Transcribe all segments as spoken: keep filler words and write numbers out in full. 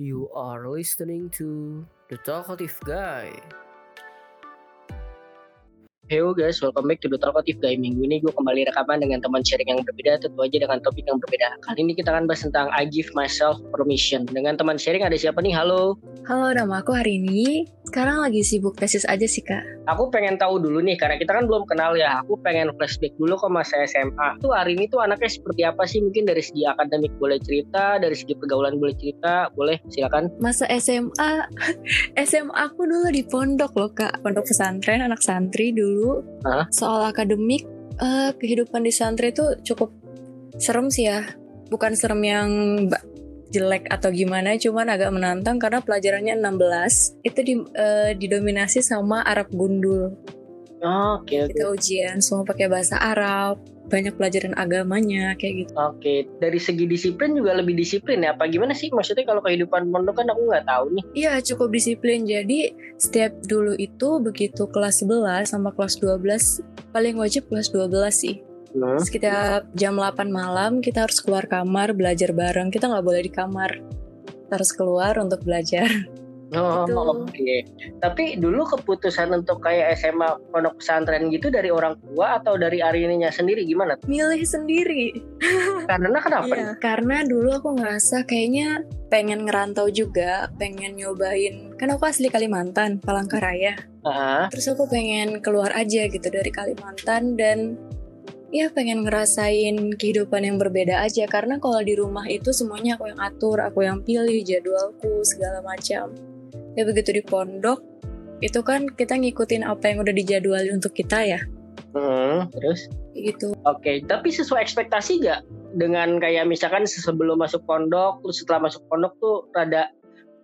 You are listening to The Talkative Guy. Heyo guys, welcome back to The Talkative Guy. Minggu ini gue kembali rekaman dengan teman sharing yang berbeda, tentu aja dengan topik yang berbeda. Kali ini kita akan bahas tentang I give myself permission. Dengan teman sharing ada siapa nih? Halo. Halo, nama aku Arini. Sekarang lagi sibuk tesis aja sih kak. Aku pengen tahu dulu nih, karena kita kan belum kenal ya. Aku pengen flashback dulu ke masa S M A. Tuh Arini tuh anaknya seperti apa sih? Mungkin dari segi akademik boleh cerita, dari segi pergaulan boleh cerita, boleh silakan. Masa S M A, S M A aku dulu di pondok loh kak, pondok pesantren anak santri dulu. Dulu, soal akademik, uh, kehidupan di santri itu cukup serem sih ya. Bukan serem yang ba- jelek atau gimana, cuman agak menantang karena pelajarannya enam belas. Itu di, uh, didominasi sama Arab gundul. Oh, okay, okay. Kita ujian, semua pakai bahasa Arab. Banyak pelajaran agamanya, kayak gitu. Oke, okay. Dari segi disiplin juga lebih disiplin ya? Apa gimana sih? Maksudnya kalau kehidupan pondok kan aku nggak tahu nih. Iya, cukup disiplin. Jadi, setiap dulu itu begitu kelas sebelas sama kelas dua belas, paling wajib kelas dua belas sih. Hmm. Sekitar jam delapan malam, kita harus keluar kamar, belajar bareng. Kita nggak boleh di kamar. Kita harus keluar untuk belajar. Oh, gitu. Oke. Okay. Tapi dulu keputusan untuk kayak S M A pondok pesantren gitu dari orang tua atau dari Arininya sendiri gimana? Milih sendiri. Karena kenapa? Iya, karena dulu aku ngerasa kayaknya pengen ngerantau juga, pengen nyobain. Kan aku asli Kalimantan, Palangkaraya. Uh-huh. Terus aku pengen keluar aja gitu dari Kalimantan dan ya pengen ngerasain kehidupan yang berbeda aja. Karena kalau di rumah itu semuanya aku yang atur, aku yang pilih jadwalku segala macam. Ya begitu di pondok itu kan kita ngikutin apa yang udah dijadwalin untuk kita ya. Hmm, terus? Gitu. Oke, okay, tapi sesuai ekspektasi gak? Dengan kayak misalkan sebelum masuk pondok, terus setelah masuk pondok tuh rada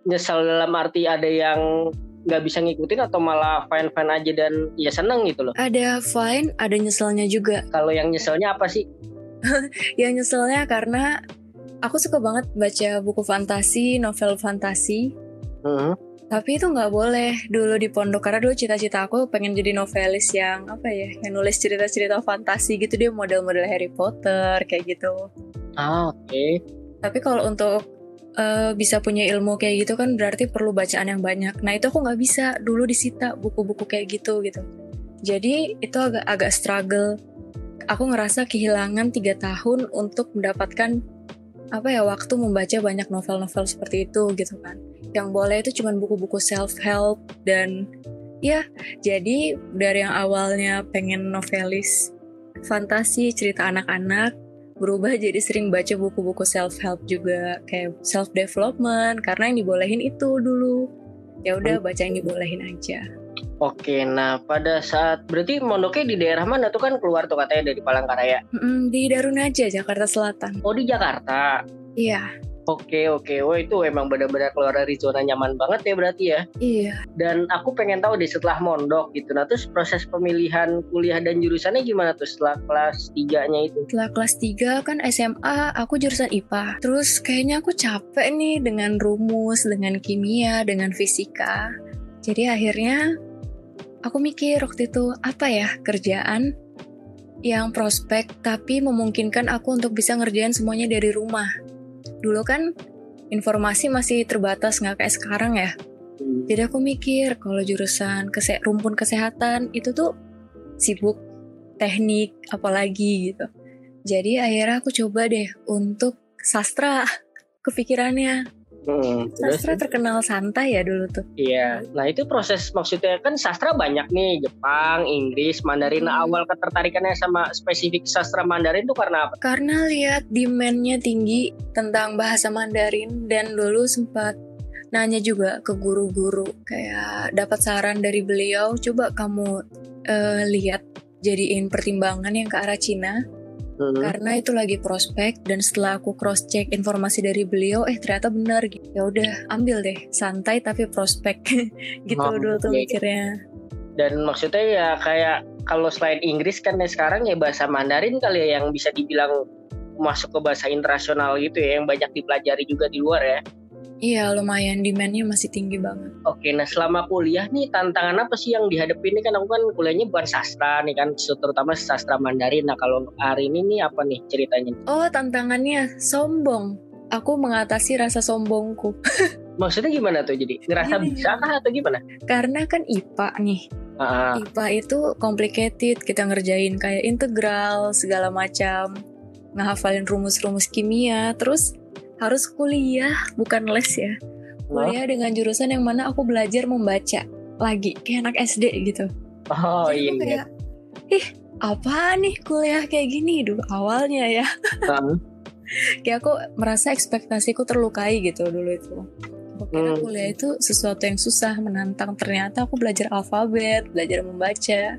nyesel dalam arti ada yang gak bisa ngikutin atau malah fine-fine aja dan ya seneng gitu loh. Ada fine, ada nyeselnya juga. Kalau yang nyeselnya apa sih? Yang nyeselnya karena aku suka banget baca buku fantasi, novel fantasi. Hmm. Tapi itu nggak boleh dulu di pondok karena dulu cita-cita aku pengen jadi novelis yang apa ya, yang nulis cerita-cerita fantasi gitu, dia model-model Harry Potter kayak gitu. Ah, oke. Okay. Tapi kalau untuk uh, bisa punya ilmu kayak gitu kan berarti perlu bacaan yang banyak. Nah itu aku nggak bisa dulu disita buku-buku kayak gitu gitu. Jadi itu agak-agak struggle. Aku ngerasa kehilangan tiga tahun untuk mendapatkan apa ya waktu membaca banyak novel-novel seperti itu gitu kan. Yang boleh itu cuma buku-buku self-help dan ya jadi dari yang awalnya pengen novelis fantasi cerita anak-anak berubah jadi sering baca buku-buku self-help juga kayak self-development karena yang dibolehin itu dulu ya udah baca yang dibolehin aja. Oke, nah pada saat berarti mondoknya di daerah mana tuh kan keluar tuh katanya dari Palangkaraya? Mm-mm, di Darun aja, Jakarta Selatan. Oh di Jakarta? Iya. Oke oke, wah itu emang benar-benar keluar dari zona nyaman banget ya berarti ya. Iya. Dan aku pengen tahu deh setelah mondok gitu, nah terus proses pemilihan kuliah dan jurusannya gimana tuh setelah kelas tiga-nya itu? Setelah kelas tiga kan S M A aku jurusan I P A. Terus kayaknya aku capek nih dengan rumus, dengan kimia, dengan fisika. Jadi akhirnya aku mikir waktu itu apa ya kerjaan yang prospek tapi memungkinkan aku untuk bisa ngerjain semuanya dari rumah. Dulu kan informasi masih terbatas, nggak kayak sekarang ya. Jadi aku mikir kalau jurusan kese- rumpun kesehatan itu tuh sibuk teknik apalagi gitu. Jadi akhirnya aku coba deh untuk sastra kepikirannya. Hmm, sastra terus, terkenal santai ya dulu tuh. Iya. Nah itu proses maksudnya kan sastra banyak nih, Jepang, Inggris, Mandarin. Hmm. Awal ketertarikannya sama spesifik sastra Mandarin tuh karena apa? Karena lihat demand-nya tinggi tentang bahasa Mandarin dan dulu sempat nanya juga ke guru-guru kayak dapat saran dari beliau, coba kamu uh, lihat jadiin pertimbangan yang ke arah Cina. Mm-hmm. Karena itu lagi prospek dan setelah aku cross check informasi dari beliau eh ternyata benar gitu. Ya udah ambil deh santai tapi prospek gitu. Oh, dulu tuh mikirnya. Dan maksudnya ya kayak kalau selain Inggris kan ya sekarang ya bahasa Mandarin kali ya yang bisa dibilang masuk ke bahasa internasional gitu ya yang banyak dipelajari juga di luar ya. Iya, lumayan, demand-nya masih tinggi banget. Oke, nah selama kuliah nih tantangan apa sih yang dihadapi? Ini kan aku kan kuliahnya bukan sastra nih kan, terutama sastra Mandarin. Nah kalau Arini nih apa nih ceritanya? Oh, tantangannya sombong. Aku mengatasi rasa sombongku. Maksudnya gimana tuh jadi? Ngerasa gini, bisa kah atau gimana? Karena kan I P A nih. Uh-huh. I P A itu complicated, kita ngerjain kayak integral, segala macam. Ngehafalin rumus-rumus kimia, terus harus kuliah, bukan les ya. Kuliah oh. dengan jurusan yang mana aku belajar membaca lagi, kayak anak S D gitu. Oh iya. Kayak, ih apa nih kuliah kayak gini dulu awalnya ya. Uh-huh. Kayak aku merasa ekspektasiku terlukai gitu dulu itu. Aku kira hmm. kuliah itu sesuatu yang susah, menantang. Ternyata aku belajar alfabet, belajar membaca.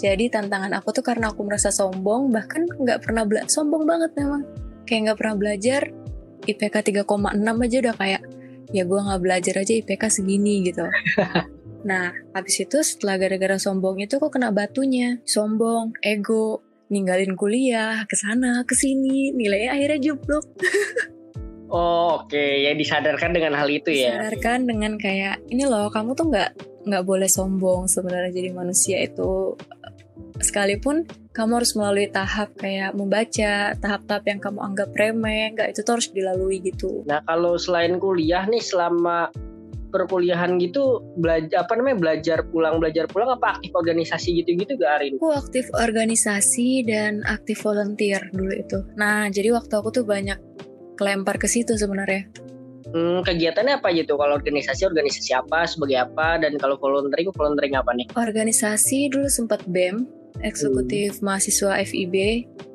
Jadi tantangan aku tuh karena aku merasa sombong, bahkan nggak pernah bela- sombong banget memang. Kayak nggak pernah belajar. I P K tiga koma enam aja udah kayak, ya gue gak belajar aja I P K segini gitu. Nah, habis itu setelah gara-gara sombong itu kok kena batunya. Sombong, ego, ninggalin kuliah, kesana, kesini, nilainya akhirnya jeblok. Oh oke, okay. Ya disadarkan dengan hal itu ya. Disadarkan dengan kayak, ini loh kamu tuh gak, gak boleh sombong sebenarnya jadi manusia itu. Sekalipun kamu harus melalui tahap kayak membaca, tahap-tahap yang kamu anggap remeh, enggak, itu tuh harus dilalui gitu. Nah, kalau selain kuliah nih, selama perkuliahan gitu, belajar apa namanya, belajar pulang, belajar pulang apa aktif organisasi gitu-gitu gak Arin? Aku aktif organisasi dan aktif volunteer dulu itu. Nah, jadi waktu aku tuh banyak kelempar ke situ sebenarnya. Hmm, kegiatannya apa aja tuh? Kalau organisasi, organisasi apa, sebagai apa, dan kalau volunteering, volunteering apa nih? Organisasi dulu sempat B E M. Eksekutif hmm. mahasiswa F I B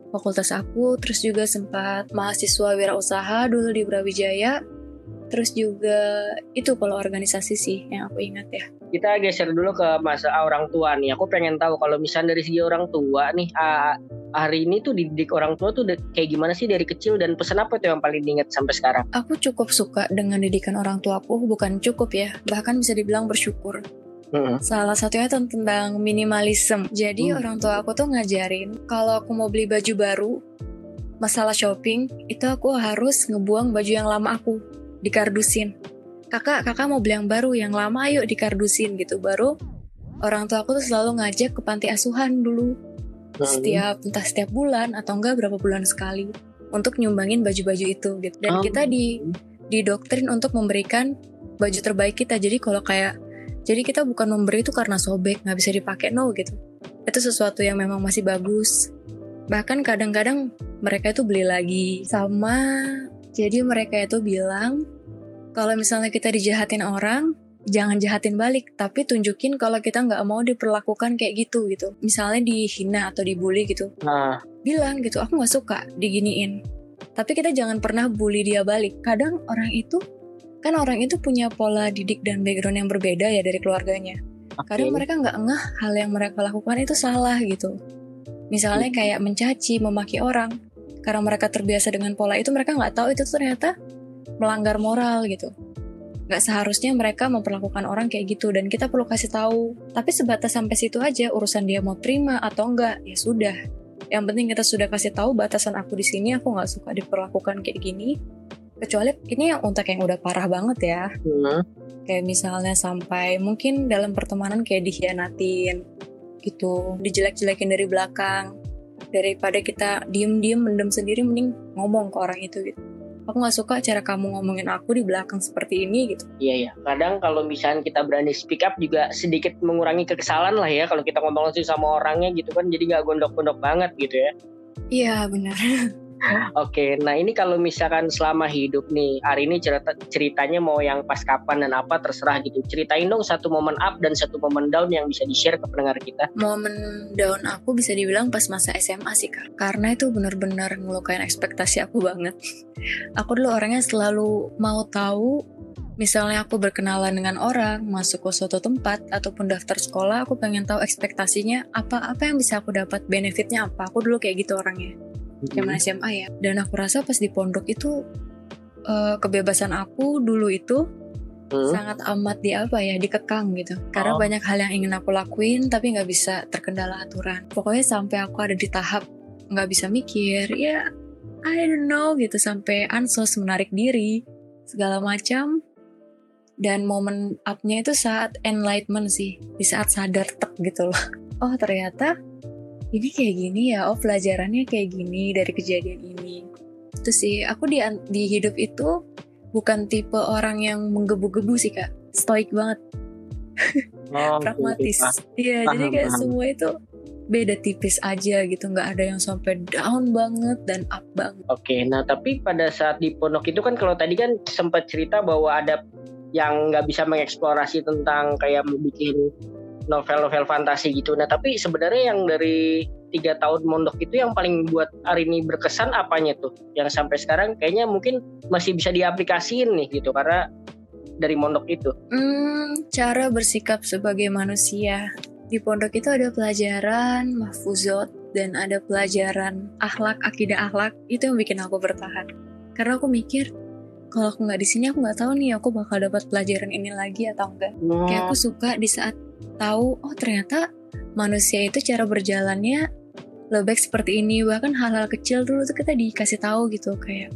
fakultas aku, terus juga sempat mahasiswa wirausaha dulu di Brawijaya, terus juga itu kalau organisasi sih yang aku ingat ya. Kita geser dulu ke masa orang tua nih. Aku pengen tahu kalau misalnya dari segi orang tua nih, hari ini tuh didik orang tua tuh kayak gimana sih dari kecil, dan pesan apa tuh yang paling diingat sampai sekarang? Aku cukup suka dengan didikan orang tua aku, bukan cukup ya, bahkan bisa dibilang bersyukur. Mm-hmm. Salah satunya tentang minimalism. Jadi mm. orang tua aku tuh ngajarin kalau aku mau beli baju baru, masalah shopping, itu aku harus ngebuang baju yang lama aku, dikardusin. Kakak, kakak mau beli yang baru, yang lama ayo dikardusin gitu. Baru orang tua aku tuh selalu ngajak ke panti asuhan dulu, mm-hmm. Setiap, entah setiap bulan atau enggak berapa bulan sekali, untuk nyumbangin baju-baju itu gitu. Dan mm. kita di, didoktrin untuk memberikan baju terbaik kita. Jadi kalau kayak, jadi kita bukan memberi itu karena sobek, gak bisa dipakai, no gitu. Itu sesuatu yang memang masih bagus. Bahkan kadang-kadang mereka itu beli lagi. Sama, jadi mereka itu bilang, kalau misalnya kita dijahatin orang, jangan jahatin balik, tapi tunjukin kalau kita gak mau diperlakukan kayak gitu gitu. Misalnya dihina atau dibully gitu. Nah. Bilang gitu, aku gak suka diginiin. Tapi kita jangan pernah bully dia balik. Kadang orang itu, kan orang itu punya pola didik dan background yang berbeda ya dari keluarganya. Okay. Kadang mereka nggak ngeh hal yang mereka lakukan itu salah gitu. Misalnya kayak mencaci, memaki orang. Karena mereka terbiasa dengan pola itu, mereka nggak tahu itu ternyata melanggar moral gitu. Nggak seharusnya mereka memperlakukan orang kayak gitu, dan kita perlu kasih tahu. Tapi sebatas sampai situ aja, urusan dia mau terima atau enggak, ya sudah. Yang penting kita sudah kasih tahu batasan aku di sini, aku nggak suka diperlakukan kayak gini. Kecuali ini yang untuk yang udah parah banget ya. Hmm. Kayak misalnya sampai mungkin dalam pertemanan kayak dikhianatin gitu, dijelek-jelekin dari belakang. Daripada kita diem-diem mendem sendiri, mending ngomong ke orang itu gitu. Aku gak suka cara kamu ngomongin aku di belakang seperti ini gitu. Iya ya, kadang kalau misalnya kita berani speak up juga sedikit mengurangi kekesalan lah ya. Kalau kita ngomong langsung sama orangnya gitu kan, jadi gak gondok-gondok banget gitu ya. Iya benar. Oke, nah ini kalau misalkan selama hidup nih, hari ini cerita, ceritanya mau yang pas kapan dan apa terserah gitu. Ceritain dong satu momen up dan satu momen down yang bisa di-share ke pendengar kita. Momen down aku bisa dibilang pas masa S M A sih Kak. Karena itu benar-benar ngelukain ekspektasi aku banget. Aku dulu orangnya selalu mau tahu, misalnya aku berkenalan dengan orang, masuk ke suatu tempat, ataupun daftar sekolah, aku pengen tahu ekspektasinya apa, apa yang bisa aku dapat, benefitnya apa. Aku dulu kayak gitu orangnya. Zaman S M A ya. Dan aku rasa pas di pondok itu uh, kebebasan aku dulu itu hmm? sangat amat di apa ya, dikekang gitu. Karena oh. banyak hal yang ingin aku lakuin tapi gak bisa, terkendala aturan. Pokoknya sampai aku ada di tahap gak bisa mikir, ya I don't know gitu. Sampai ansos, menarik diri. segala macam. Dan momen up-nya itu saat enlightenment sih, di saat sadar tek gitu loh. Oh ternyata ini kayak gini ya, oh pelajarannya kayak gini dari kejadian ini. Itu sih, aku di, di hidup itu bukan tipe orang yang menggebu-gebu sih kak, stoik banget. Oh, pragmatis. Iya, jadi kayak paham. Semua itu beda tipis aja gitu, nggak ada yang sampai down banget dan up banget. Oke, nah tapi pada saat di pondok itu kan kalau tadi kan sempat cerita bahwa ada yang nggak bisa mengeksplorasi tentang kayak mau bikin novel-novel fantasi gitu. Nah tapi sebenarnya yang dari tiga tahun mondok itu yang paling buat Arini berkesan apanya tuh? Yang sampai sekarang kayaknya mungkin masih bisa diaplikasiin nih gitu karena dari mondok itu. Hmm, cara bersikap sebagai manusia. Di pondok itu ada pelajaran mahfuzot dan ada pelajaran akhlak, akidah akhlak. Itu yang bikin aku bertahan. Karena aku mikir, kalau aku nggak di sini aku nggak tahu nih aku bakal dapat pelajaran ini lagi atau enggak. Nah. Kayak aku suka di saat tahu, oh ternyata manusia itu cara berjalannya lebih seperti ini. Bahkan hal-hal kecil dulu tuh kita dikasih tahu gitu, kayak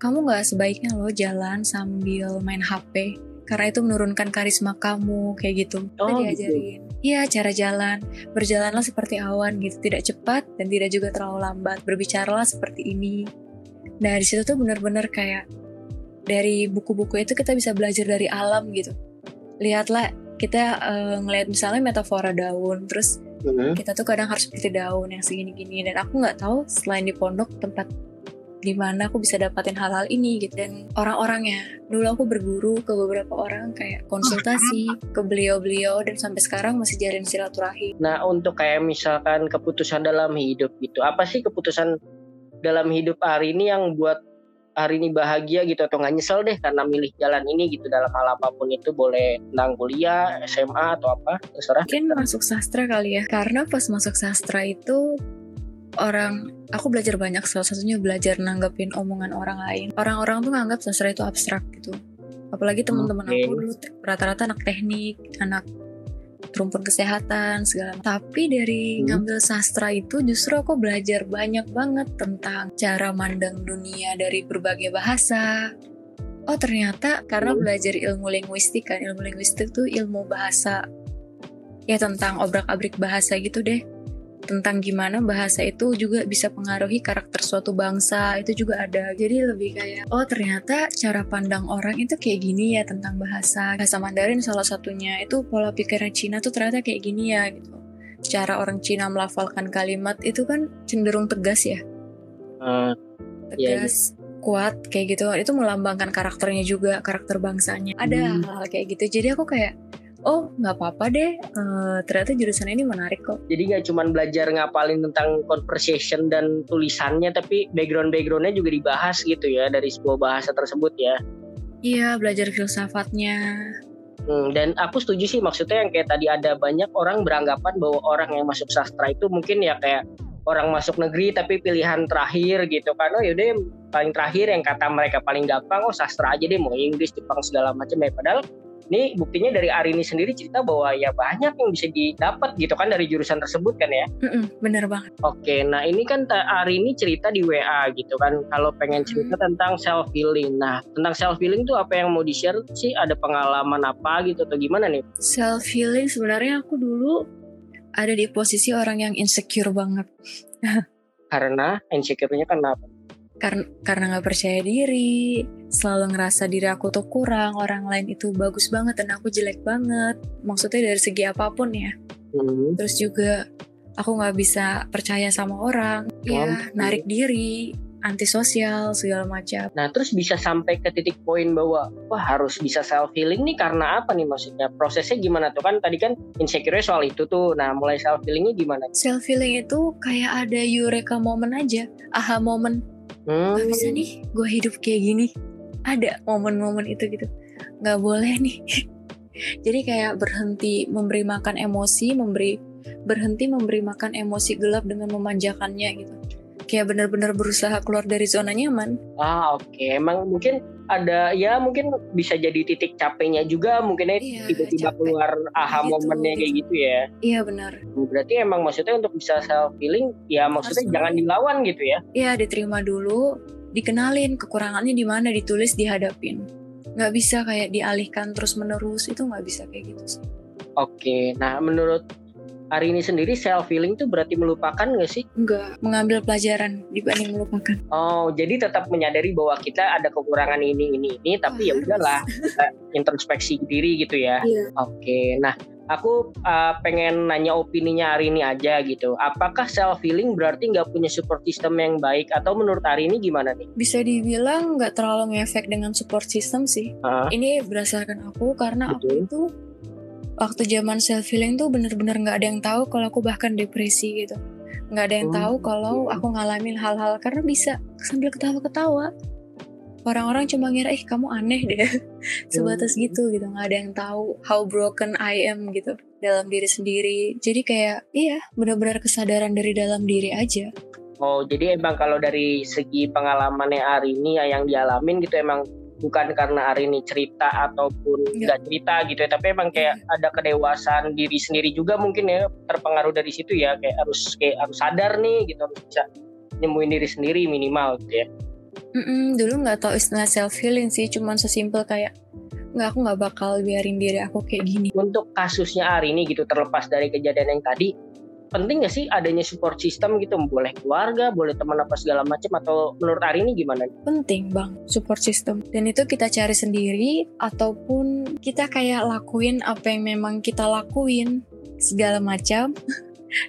kamu nggak sebaiknya lo jalan sambil main H P karena itu menurunkan karisma kamu kayak gitu. Kita oh, diajarin. Iya gitu. Cara jalan, berjalanlah seperti awan gitu, tidak cepat dan tidak juga terlalu lambat. Berbicaralah seperti ini. Nah di situ tuh benar-benar kayak dari buku-buku itu kita bisa belajar dari alam gitu. Lihatlah kita uh, ngelihat misalnya metafora daun, terus mm-hmm. kita tuh kadang harus seperti daun yang segini-gini. Dan aku nggak tahu selain di pondok tempat di mana aku bisa dapatin hal-hal ini gitu. Dan orang-orangnya, dulu aku berguru ke beberapa orang kayak konsultasi ke beliau-beliau dan sampai sekarang masih jalin silaturahim. Nah untuk kayak misalkan keputusan dalam hidup gitu, apa sih keputusan dalam hidup hari ini yang buat hari ini bahagia gitu atau nggak nyesel deh karena milih jalan ini gitu, dalam hal apapun itu, boleh tentang kuliah, S M A atau apa, terserah. Mungkin masuk sastra kali ya, karena pas masuk sastra itu orang, aku belajar banyak, salah satunya belajar nanggapin omongan orang lain. Orang-orang tuh nganggap sastra itu abstrak gitu, apalagi teman-teman okay. aku dulu rata-rata anak teknik, anak rumpun kesehatan segala. Tapi dari hmm. ngambil sastra itu justru aku belajar banyak banget tentang cara mandang dunia dari berbagai bahasa. Oh ternyata karena hmm. belajar ilmu linguistik kan, ilmu linguistik tuh ilmu bahasa. Ya tentang obrak-abrik bahasa gitu deh. Tentang gimana bahasa itu juga bisa pengaruhi karakter suatu bangsa, itu juga ada. Jadi lebih kayak, oh ternyata cara pandang orang itu kayak gini ya tentang bahasa. Bahasa Mandarin salah satunya, itu pola pikirnya Cina tuh ternyata kayak gini ya gitu. Cara orang Cina melafalkan kalimat itu kan cenderung tegas ya. Uh, tegas, iya. Kuat kayak gitu. Itu melambangkan karakternya juga, karakter bangsanya. Ada hal-hal kayak gitu. Jadi aku kayak, oh nggak apa-apa deh, uh, ternyata jurusan ini menarik kok. Jadi nggak cuma belajar ngapalin tentang conversation dan tulisannya, tapi background-backgroundnya juga dibahas gitu ya dari sebuah bahasa tersebut ya. Iya, belajar filsafatnya. Hmm, dan aku setuju sih, maksudnya yang kayak tadi ada banyak orang beranggapan bahwa orang yang masuk sastra itu mungkin ya kayak orang masuk negeri tapi pilihan terakhir gitu kan. Oh yaudah paling terakhir yang kata mereka paling gampang, oh sastra aja deh, mau Inggris, Jepang segala macam ya, padahal ini buktinya dari Arini sendiri cerita bahwa ya banyak yang bisa didapat gitu kan dari jurusan tersebut kan ya. Mm-mm, bener banget. Oke, nah ini kan Arini cerita di W A gitu kan, kalau pengen cerita mm. tentang self healing. Nah tentang self healing tuh apa yang mau di share sih, ada pengalaman apa gitu atau gimana nih? Self healing sebenarnya aku dulu ada di posisi orang yang insecure banget. Karena insecure-nya kenapa? Karena karena nggak percaya diri, selalu ngerasa diri aku tuh kurang, orang lain itu bagus banget dan aku jelek banget. Maksudnya dari segi apapun ya. Mm-hmm. Terus juga aku nggak bisa percaya sama orang, mm-hmm. ya narik diri, antisosial segala macam. Nah terus bisa sampai ke titik poin bahwa wah harus bisa self healing nih karena apa nih maksudnya? Prosesnya gimana tuh, kan tadi kan insecure-nya soal itu tuh. Nah mulai self healingnya gimana? Self healing itu kayak ada eureka moment aja, aha moment. Hmm. Gak bisa nih gue hidup kayak gini. Ada momen-momen itu gitu. Gak boleh nih. Jadi kayak berhenti memberi makan emosi, memberi Berhenti memberi makan emosi gelap dengan memanjakannya gitu. Kayak benar-benar berusaha keluar dari zona nyaman. Ah oke okay. Emang mungkin ada, ya mungkin bisa jadi titik capeknya juga. Mungkin iya, tiba-tiba capek. Keluar aha gitu, momennya gitu. Kayak gitu ya. Iya benar. Berarti emang maksudnya untuk bisa self healing, ya maksudnya harus jangan dilawan gitu ya. Iya, diterima dulu, dikenalin kekurangannya di mana, ditulis, dihadapin. nggak bisa kayak dialihkan terus menerus, itu nggak bisa kayak gitu sih. Oke, nah menurut Arini sendiri self healing itu berarti melupakan nggak sih? Nggak, mengambil pelajaran dibanding melupakan. Oh, jadi tetap menyadari bahwa kita ada kekurangan ini ini ini, tapi ya udahlah kita introspeksi diri gitu ya. Iya. Oke, nah aku uh, pengen nanya opininya Arini aja gitu. Apakah self healing berarti nggak punya support system yang baik, atau menurut Arini gimana nih? Bisa dibilang nggak terlalu ngefek dengan support system sih. Uh-huh. Ini berdasarkan aku karena gitu. Aku itu waktu zaman self healing tuh bener-bener nggak ada yang tahu kalau aku bahkan depresi gitu, nggak ada yang hmm. tahu kalau aku ngalamin hal-hal, karena bisa sambil ketawa-ketawa. Orang-orang cuma ngira ih eh, kamu aneh deh, sebatas hmm. gitu gitu, nggak ada yang tahu how broken I am gitu dalam diri sendiri. Jadi kayak iya bener-bener kesadaran dari dalam diri aja. Oh jadi emang kalau dari segi pengalamannya Arini yang dialamin gitu emang. Bukan karena Arini cerita ataupun nggak cerita gitu ya, tapi emang kayak ada kedewasaan diri sendiri juga mungkin ya, terpengaruh dari situ ya, kayak harus kayak harus sadar nih gitu, harus bisa nemuin diri sendiri minimal gitu ya. Mm-mm, dulu nggak tahu istilah self healing sih, cuman sesimpel kayak nggak aku nggak bakal biarin diri aku kayak gini. Untuk kasusnya Arini gitu, terlepas dari kejadian yang tadi, penting nggak sih adanya support system gitu? Boleh keluarga, boleh teman apa segala macam, atau menurut Arini gimana? Penting bang, support system. Dan itu kita cari sendiri, ataupun kita kayak lakuin apa yang memang kita lakuin, segala macam.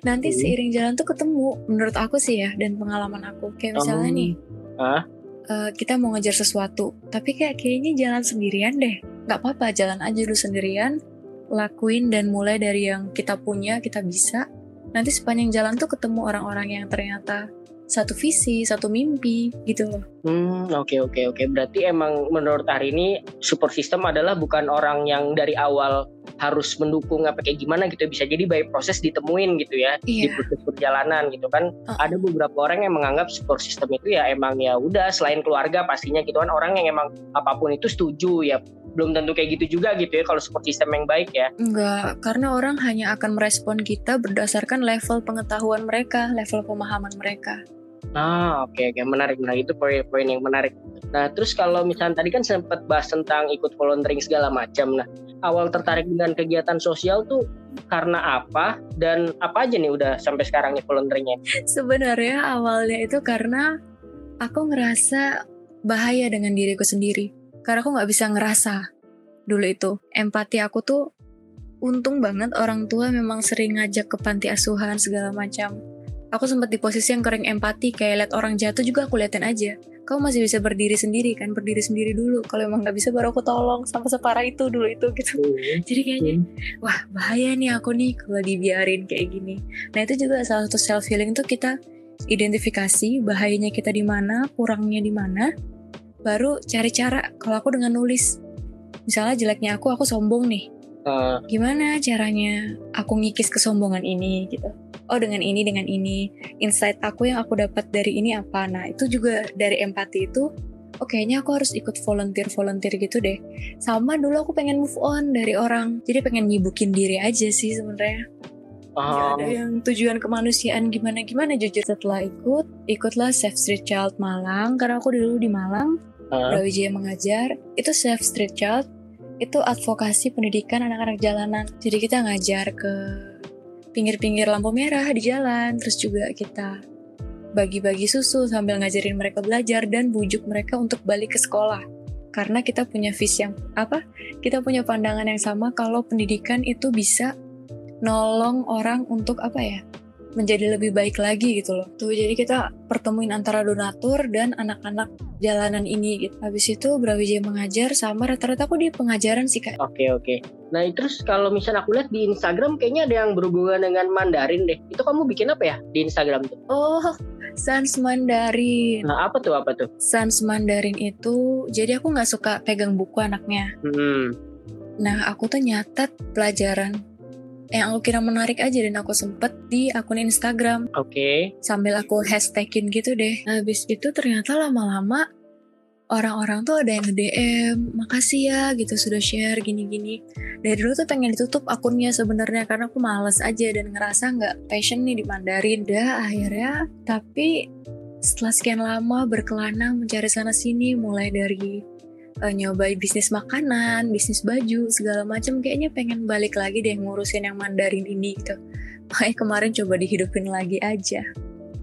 Nanti hmm. seiring jalan tuh ketemu, menurut aku sih ya, dan pengalaman aku. Kayak misalnya um, nih, huh? uh, kita mau ngejar sesuatu, tapi kayak kayaknya jalan sendirian deh. Nggak apa-apa, jalan aja dulu sendirian, lakuin dan mulai dari yang kita punya, kita bisa. Nanti sepanjang jalan tuh ketemu orang-orang yang ternyata satu visi, satu mimpi gitu loh. Hmm, oke, oke, oke. Berarti emang menurut Arini support system adalah bukan orang yang dari awal harus mendukung apa kayak gimana gitu. Bisa jadi by proses ditemuin gitu ya, yeah. di proses perjalanan gitu kan. Uh-huh. Ada beberapa orang yang menganggap support system itu ya emang ya udah selain keluarga pastinya gitu kan. Orang yang emang apapun itu setuju ya. Belum tentu kayak gitu juga gitu ya kalau support system yang baik ya. Enggak, karena orang hanya akan merespon kita berdasarkan level pengetahuan mereka, level pemahaman mereka. Ah oke okay, oke okay. menarik menarik itu poin-poin yang menarik. Nah terus kalau misalnya tadi kan sempat bahas tentang ikut volunteering segala macam. Nah awal tertarik dengan kegiatan sosial tuh karena apa, dan apa aja nih udah sampai sekarang nih volunteeringnya? Sebenarnya awalnya itu karena aku ngerasa bahaya dengan diriku sendiri. Karena aku gak bisa ngerasa dulu itu. Empati aku tuh untung banget orang tua memang sering ngajak ke panti asuhan segala macam. Aku sempat di posisi yang kering empati, kayak lihat orang jatuh juga aku liatin aja. Kamu masih bisa berdiri sendiri kan, berdiri sendiri dulu. Kalau emang gak bisa baru aku tolong, sampai separah itu dulu itu gitu. Jadi kayaknya, wah bahaya nih aku nih kalau dibiarin kayak gini. Nah itu juga salah satu self healing tuh, kita identifikasi bahayanya kita di mana, kurangnya di mana. Baru cari cara, kalau aku dengan nulis. Misalnya jeleknya aku, aku sombong nih. Uh. Gimana caranya aku ngikis kesombongan ini gitu. Oh dengan ini, dengan ini. Insight aku yang aku dapat dari ini apa. Nah itu juga dari empati itu, oh kayaknya aku harus ikut volunteer-volunteer gitu deh. Sama dulu aku pengen move on dari orang. Jadi pengen nyibukin diri aja sih sebenarnya. Gak ada yang tujuan kemanusiaan gimana-gimana jujur. Setelah ikut, ikutlah Safe Street Child Malang. Karena aku dulu di Malang, uh. Brawijaya mengajar. Itu Safe Street Child, itu advokasi pendidikan anak-anak jalanan. Jadi kita ngajar ke pinggir-pinggir lampu merah di jalan. Terus juga kita bagi-bagi susu sambil ngajarin mereka belajar dan bujuk mereka untuk balik ke sekolah. Karena kita punya visi yang apa? Kita punya pandangan yang sama kalau pendidikan itu bisa nolong orang untuk apa ya, menjadi lebih baik lagi gitu loh. Tuh jadi kita pertemuin antara donatur dan anak-anak jalanan ini gitu. Habis itu Brawijaya mengajar sama rata-rata aku di pengajaran sih kak. Oke oke. Nah terus kalau misalnya aku lihat di Instagram kayaknya ada yang berhubungan dengan Mandarin deh. Itu kamu bikin apa ya di Instagram tuh? Oh Sans Mandarin. Nah apa tuh apa tuh? Sans Mandarin itu jadi aku nggak suka pegang buku anaknya. Hmm. Nah aku tuh nyatet pelajaran yang aku kira menarik aja, dan aku sempet di akun Instagram. Oke. Okay. Sambil aku hashtagin gitu deh. Nah, habis itu ternyata lama-lama orang-orang tuh ada yang nge-D M, makasih ya gitu sudah share gini-gini. Dari dulu tuh pengen ditutup akunnya sebenarnya karena aku males aja dan ngerasa nggak passion nih di Mandarin. Dah akhirnya, tapi setelah sekian lama berkelana mencari sana sini, mulai dari uh, nyobain bisnis makanan, bisnis baju, segala macam. Kayaknya pengen balik lagi deh ngurusin yang Mandarin ini gitu. Makanya kemarin coba dihidupin lagi aja.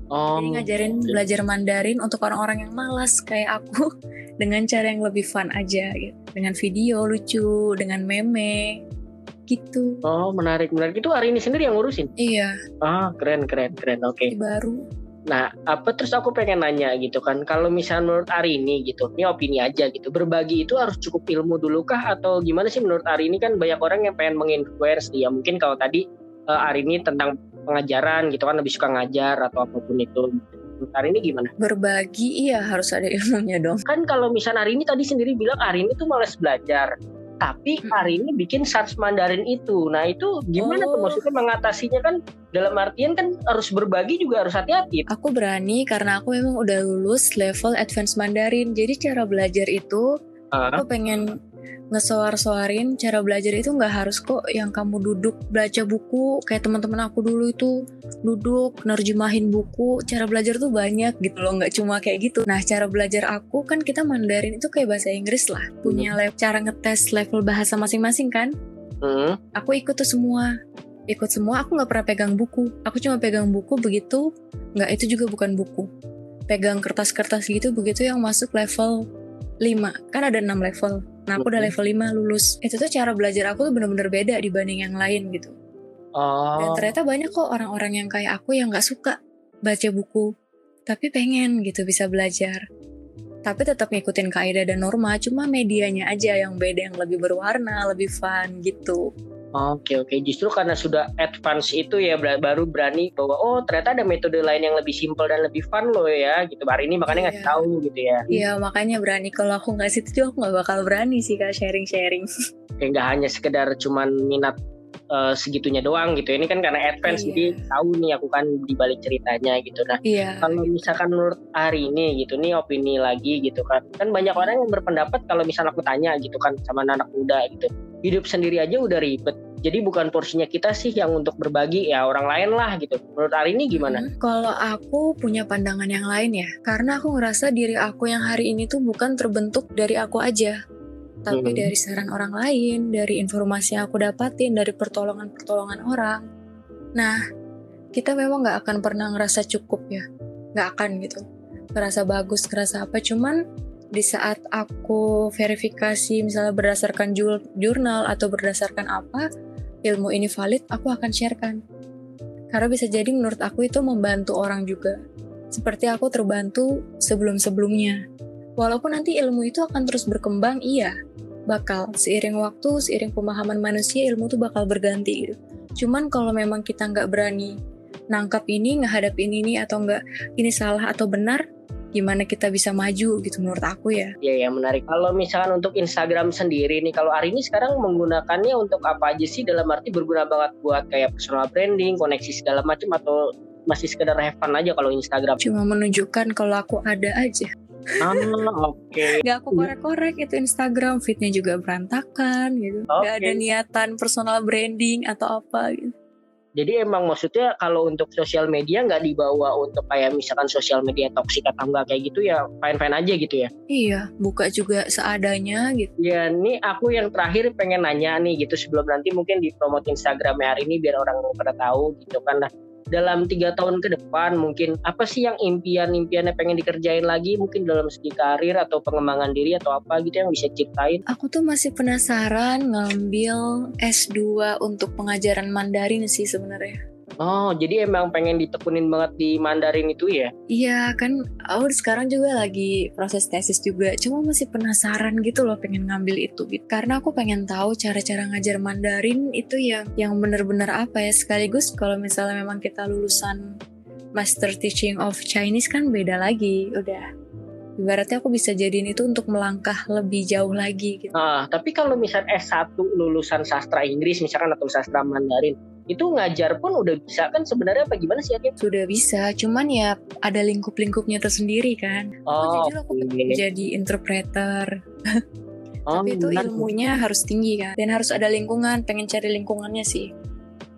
Um, Jadi ngajarin belajar Mandarin untuk orang-orang yang malas kayak aku dengan cara yang lebih fun aja gitu. Dengan video lucu, dengan meme gitu. Oh, menarik, menarik. Itu Arini sendiri yang ngurusin? Iya. Ah, keren, keren, keren. Oke. Okay. Baru. Nah, apa terus aku pengen nanya gitu kan, kalau misalnya menurut Arini gitu, ini opini aja gitu, berbagi itu harus cukup ilmu dulu kah atau gimana sih menurut Arini? Kan banyak orang yang pengen menginfluence dia, mungkin kalau tadi uh, Arini tentang pengajaran gitu kan, lebih suka ngajar atau apapun itu. Menurut Arini gimana? Berbagi iya harus ada ilmunya dong. Kan kalau misalnya Arini tadi sendiri bilang Arini tuh malas belajar, tapi hari ini bikin Sans Mandarin itu. Nah itu gimana oh. tuh maksudnya mengatasinya kan? Dalam artian kan harus berbagi juga harus hati-hati. Aku berani karena aku memang udah lulus level advance Mandarin. Jadi cara belajar itu uh. aku pengen ngesoar-soarin cara belajar itu nggak harus kok yang kamu duduk baca buku. Kayak teman-teman aku dulu itu duduk nerjemahin buku. Cara belajar tuh banyak gitu loh, nggak cuma kayak gitu. Nah cara belajar aku kan, kita Mandarin itu kayak bahasa Inggris lah, punya le- cara ngetes level bahasa masing-masing kan. uh. Aku ikut tuh semua, ikut semua. Aku nggak pernah pegang buku, aku cuma pegang buku begitu, nggak itu juga bukan buku, pegang kertas-kertas gitu begitu yang masuk level lima, kan ada enam level. Nah aku udah level lima lulus. Itu tuh cara belajar aku tuh benar-benar beda dibanding yang lain gitu. Oh. Dan ternyata banyak kok orang-orang yang kayak aku yang nggak suka baca buku, tapi pengen gitu bisa belajar. Tapi tetap ngikutin kaidah dan norma, cuma medianya aja yang beda, yang lebih berwarna, lebih fun gitu. Oke oke, justru karena sudah advance itu ya baru berani bahwa oh ternyata ada metode lain yang lebih simple dan lebih fun loh ya gitu. Hari ini makanya nggak yeah. tahu gitu ya. Iya yeah, makanya berani. Kalau aku nggak situ aku nggak bakal berani sih kak sharing-sharing. Kayak nggak hanya sekedar cuman minat uh, segitunya doang gitu. Ini kan karena advance yeah. jadi tahu nih aku kan dibalik ceritanya gitu. Nah yeah. kalau misalkan menurut hari ini gitu nih opini lagi gitu kan. Kan banyak orang yang berpendapat kalau misalnya aku tanya gitu kan sama anak muda gitu. Hidup sendiri aja udah ribet, jadi bukan porsinya kita sih yang untuk berbagi ya orang lain lah gitu. Menurut Arini gimana? Hmm, kalau aku punya pandangan yang lain ya, karena aku ngerasa diri aku yang hari ini tuh bukan terbentuk dari aku aja, tapi hmm. dari saran orang lain, dari informasi yang aku dapatin, dari pertolongan-pertolongan orang. Nah, kita memang gak akan pernah ngerasa cukup ya, gak akan gitu, ngerasa bagus, ngerasa apa, cuman di saat aku verifikasi misalnya berdasarkan jurnal atau berdasarkan apa ilmu ini valid, aku akan sharekan karena bisa jadi menurut aku itu membantu orang juga, seperti aku terbantu sebelum-sebelumnya. Walaupun nanti ilmu itu akan terus berkembang, iya bakal seiring waktu, seiring pemahaman manusia ilmu itu bakal berganti gitu. Cuman kalau memang kita nggak berani nangkap ini, ngehadap ini nih, atau nggak ini salah atau benar, gimana kita bisa maju gitu menurut aku ya. Iya ya, menarik. Kalau misalkan untuk Instagram sendiri nih, kalau Arini sekarang menggunakannya untuk apa aja sih, dalam arti berguna banget buat kayak personal branding, koneksi segala macam, atau masih sekedar have fun aja kalau Instagram? Cuma menunjukkan kalau aku ada aja. Ah, oke. Okay. Gak aku korek-korek itu Instagram, feednya juga berantakan gitu. Okay. Gak ada niatan personal branding atau apa gitu. Jadi emang maksudnya kalau untuk sosial media nggak dibawa untuk kayak misalkan sosial media toksik atau nggak kayak gitu ya, fine-fine aja gitu ya? Iya, buka juga seadanya gitu. Iya, ini aku yang terakhir pengen nanya nih gitu, sebelum nanti mungkin dipromot Instagramnya hari ini biar orang pada tahu gitu kan. Nah, dalam tiga tahun ke depan mungkin apa sih yang impian-impiannya pengen dikerjain lagi, mungkin dalam segi karir atau pengembangan diri atau apa gitu yang bisa ceritain? Aku tuh masih penasaran ngambil S dua untuk pengajaran Mandarin sih sebenarnya. Oh, jadi emang pengen ditekunin banget di Mandarin itu ya? Iya, kan aku sekarang juga lagi proses tesis juga. Cuma masih penasaran gitu loh pengen ngambil itu gitu. Karena aku pengen tahu cara-cara ngajar Mandarin itu yang yang benar-benar apa ya. Sekaligus kalau misalnya memang kita lulusan Master Teaching of Chinese kan beda lagi, udah. Ibaratnya aku bisa jadiin itu untuk melangkah lebih jauh lagi gitu. Ah, tapi kalau misal S satu lulusan sastra Inggris misalkan atau sastra Mandarin, itu ngajar pun udah bisa kan sebenarnya, apa gimana sih Akin? Sudah bisa, cuman ya ada lingkup-lingkupnya tersendiri kan. Oh, aku jujur aku pengen okay. jadi interpreter. Oh, tapi itu ilmunya benar. Harus tinggi kan, dan harus ada lingkungan, pengen cari lingkungannya sih.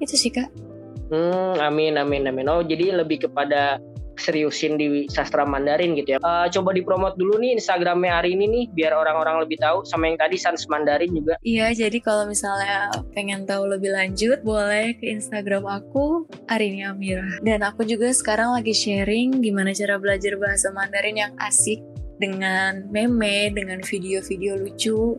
Itu sih kak. Hmm, amin, amin, amin. Oh jadi lebih kepada seriusin di sastra Mandarin gitu ya. Uh, coba dipromot dulu nih Instagramnya Arini nih biar orang-orang lebih tahu, sama yang tadi Sans Mandarin juga. Iya, jadi kalau misalnya pengen tahu lebih lanjut boleh ke Instagram aku Arini Amira. Dan aku juga sekarang lagi sharing gimana cara belajar bahasa Mandarin yang asik dengan meme, dengan video-video lucu.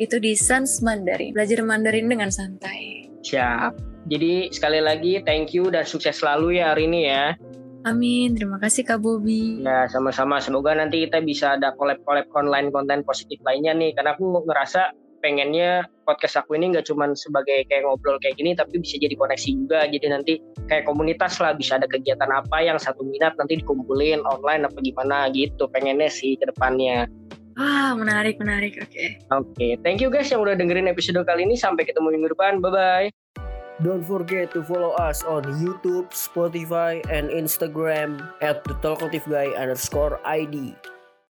Itu di Sans Mandarin. Belajar Mandarin dengan santai. Siap. Jadi sekali lagi thank you dan sukses selalu ya Arini ya. Amin, terima kasih Kak Bobi. Ya, sama-sama. Semoga nanti kita bisa ada collab-collab online konten positif lainnya nih. Karena aku ngerasa pengennya podcast aku ini gak cuma sebagai kayak ngobrol kayak gini, tapi bisa jadi koneksi juga. Jadi nanti kayak komunitas lah, bisa ada kegiatan apa yang satu minat nanti dikumpulin online apa gimana gitu. Pengennya sih ke depannya. Wah, menarik, menarik. Oke. Okay. Oke, okay. Thank you guys yang udah dengerin episode kali ini. Sampai ketemu minggu depan. Bye-bye. Don't forget to follow us on YouTube, Spotify, and Instagram at the talkative guy underscore I D.